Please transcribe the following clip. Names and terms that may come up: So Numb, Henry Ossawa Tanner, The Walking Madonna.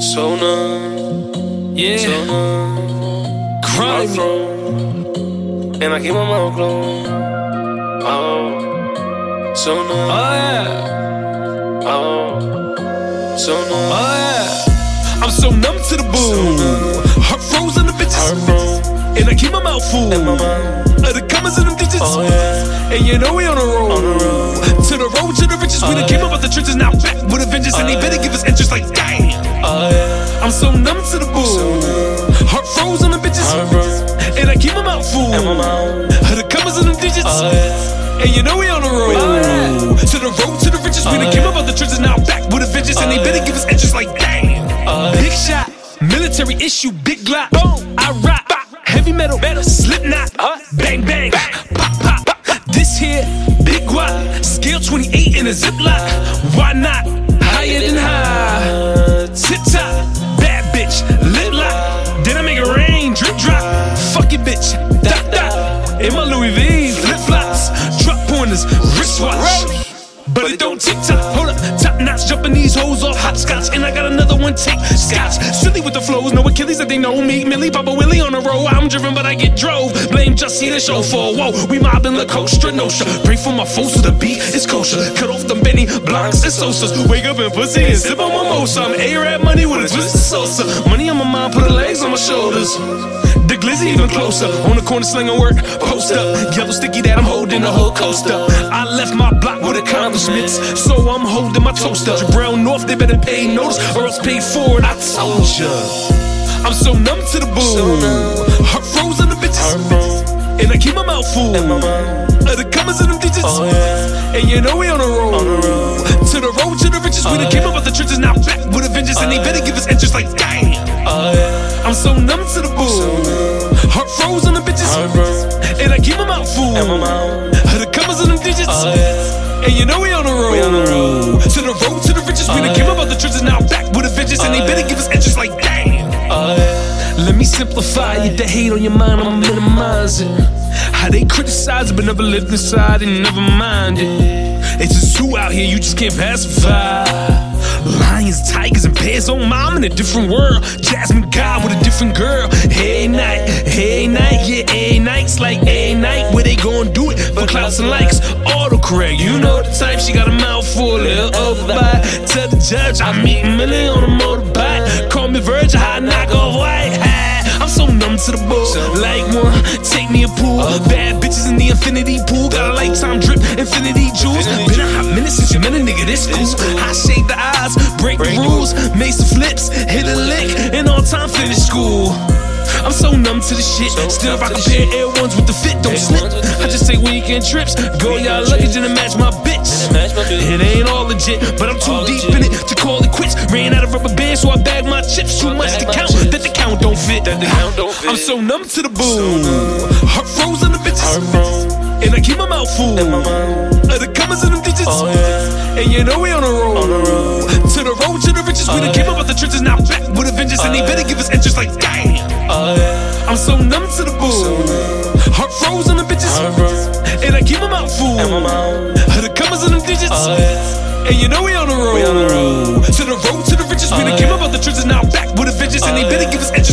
So numb, yeah. So numb, crime. And I keep my mouth closed. Oh, so numb. Oh yeah. Oh, so numb. Oh yeah. I'm so numb to the boo. Heart frozen, the bitches. And I keep my mouth full. Of the commas and them digits. Oh yeah. And you know we on the road. On the road. To the road to the riches, we done came up out the trenches, now back with a vengeance, and they better give us interest like dang. I'm so numb to the bull, heart froze on the bitches, and I keep my mouth full. The commas and them digits, and you know we on the road. To the road to the riches, we done came up out the trenches, now back with a vengeance, and they better give us interest like dang. Big shot, military issue, big glock. Boom, I rock, bop. Heavy metal, slip knot, bang bang, bang. Pop, pop pop. This here. Scale 28 in a ziplock. Why not? Higher than high. Tip top, bad bitch, lip lock. Then I make it rain, drip drop. Fuck it, bitch, dot dot. In my Louis V, flip flops, drop pointers, wristwatch. But it don't tick tock. Hold up, top notch, jumping these hoes off hopscotch, and I got another one take scotch. Silly with the flows, no Achilles that they know me. Millie, Papa Willie on the road. I'm driven, but I get drove. Blame Jussie the chauffeur. Whoa, we mobbing La Costa Nostra. Pray for my foes to the beat, it's kosher. Cut off them Benny Blancs and Sosas. Wake up and pussy and sip on mimosa. I'm A-Rap money with a twist of salsa. Money on my mind, put her legs on my shoulders. The glizzy even closer. On the corner slinging work, post up. Yellow sticky that I'm holding the whole coast up. I left my block with accomplishments, so I'm holding my toast up. Jabril North, they better pay notice or else pay for it. I told ya. I'm so numb to the boom. Heart froze on the bitches, and I keep my mouth full. Of the commas and them digits, and you know we on the road. To the road to the riches, we done came up out the trenches, now back with a vengeance, and they better give us interest like dang. I'm so numb to the bull, heart froze on the bitches, and I keep my mouth full. The commas and them digits, and you know we on the road. To the road to the riches, we done came up out the trenches, now back with a vengeance, and they better give us interest like dang. Let me simplify it. The hate on your mind, I'ma minimize it. How they criticize it, but never lived inside and never mind it. It's just who out here you just can't pacify. Lions, tigers, and bears. Oh, mom in a different world. Jasmine God with a different girl. Hey night, yeah, hey nights like hey night. Where they gon' do it for clouds and likes? Autocorrect, you know the type. She got a mouthful, little overbite. Tell the judge I meet Millie on a motorbike. Call me Virgil, I knock off white. I'm so numb to the bull, like one, take me a pool. Bad bitches in the infinity pool, got a lifetime drip, infinity jewels. Been a hot minute since you met a nigga this cool. I shake the odds, break the rules, make some flips, hit a lick, and all time finish school. I'm so numb to the shit, still rockin' pair Air Ones with the fit, don't slip. I just take weekend trips, go y'all luggage and match my bitch. It ain't all legit, but I'm too deep in it to call it quits. Ran out of rubber bands, so I bagged my chips. Too much to count, that the count don't fit. I'm so numb to the boom, heart froze on the bitches, and I keep my mouth full. Of the commas and them digits, and you know we on the road. To the road to the riches, we done came up out the trenches, now back with a vengeance, and they better give us interest like dang. I'm so numb to the bull, heart froze on the bitches, and I keep my mouth full. The commas and them digits, and you know we on the road. To the road to the riches, we done came up out the trenches, now back with a vengeance, and they better give us interest.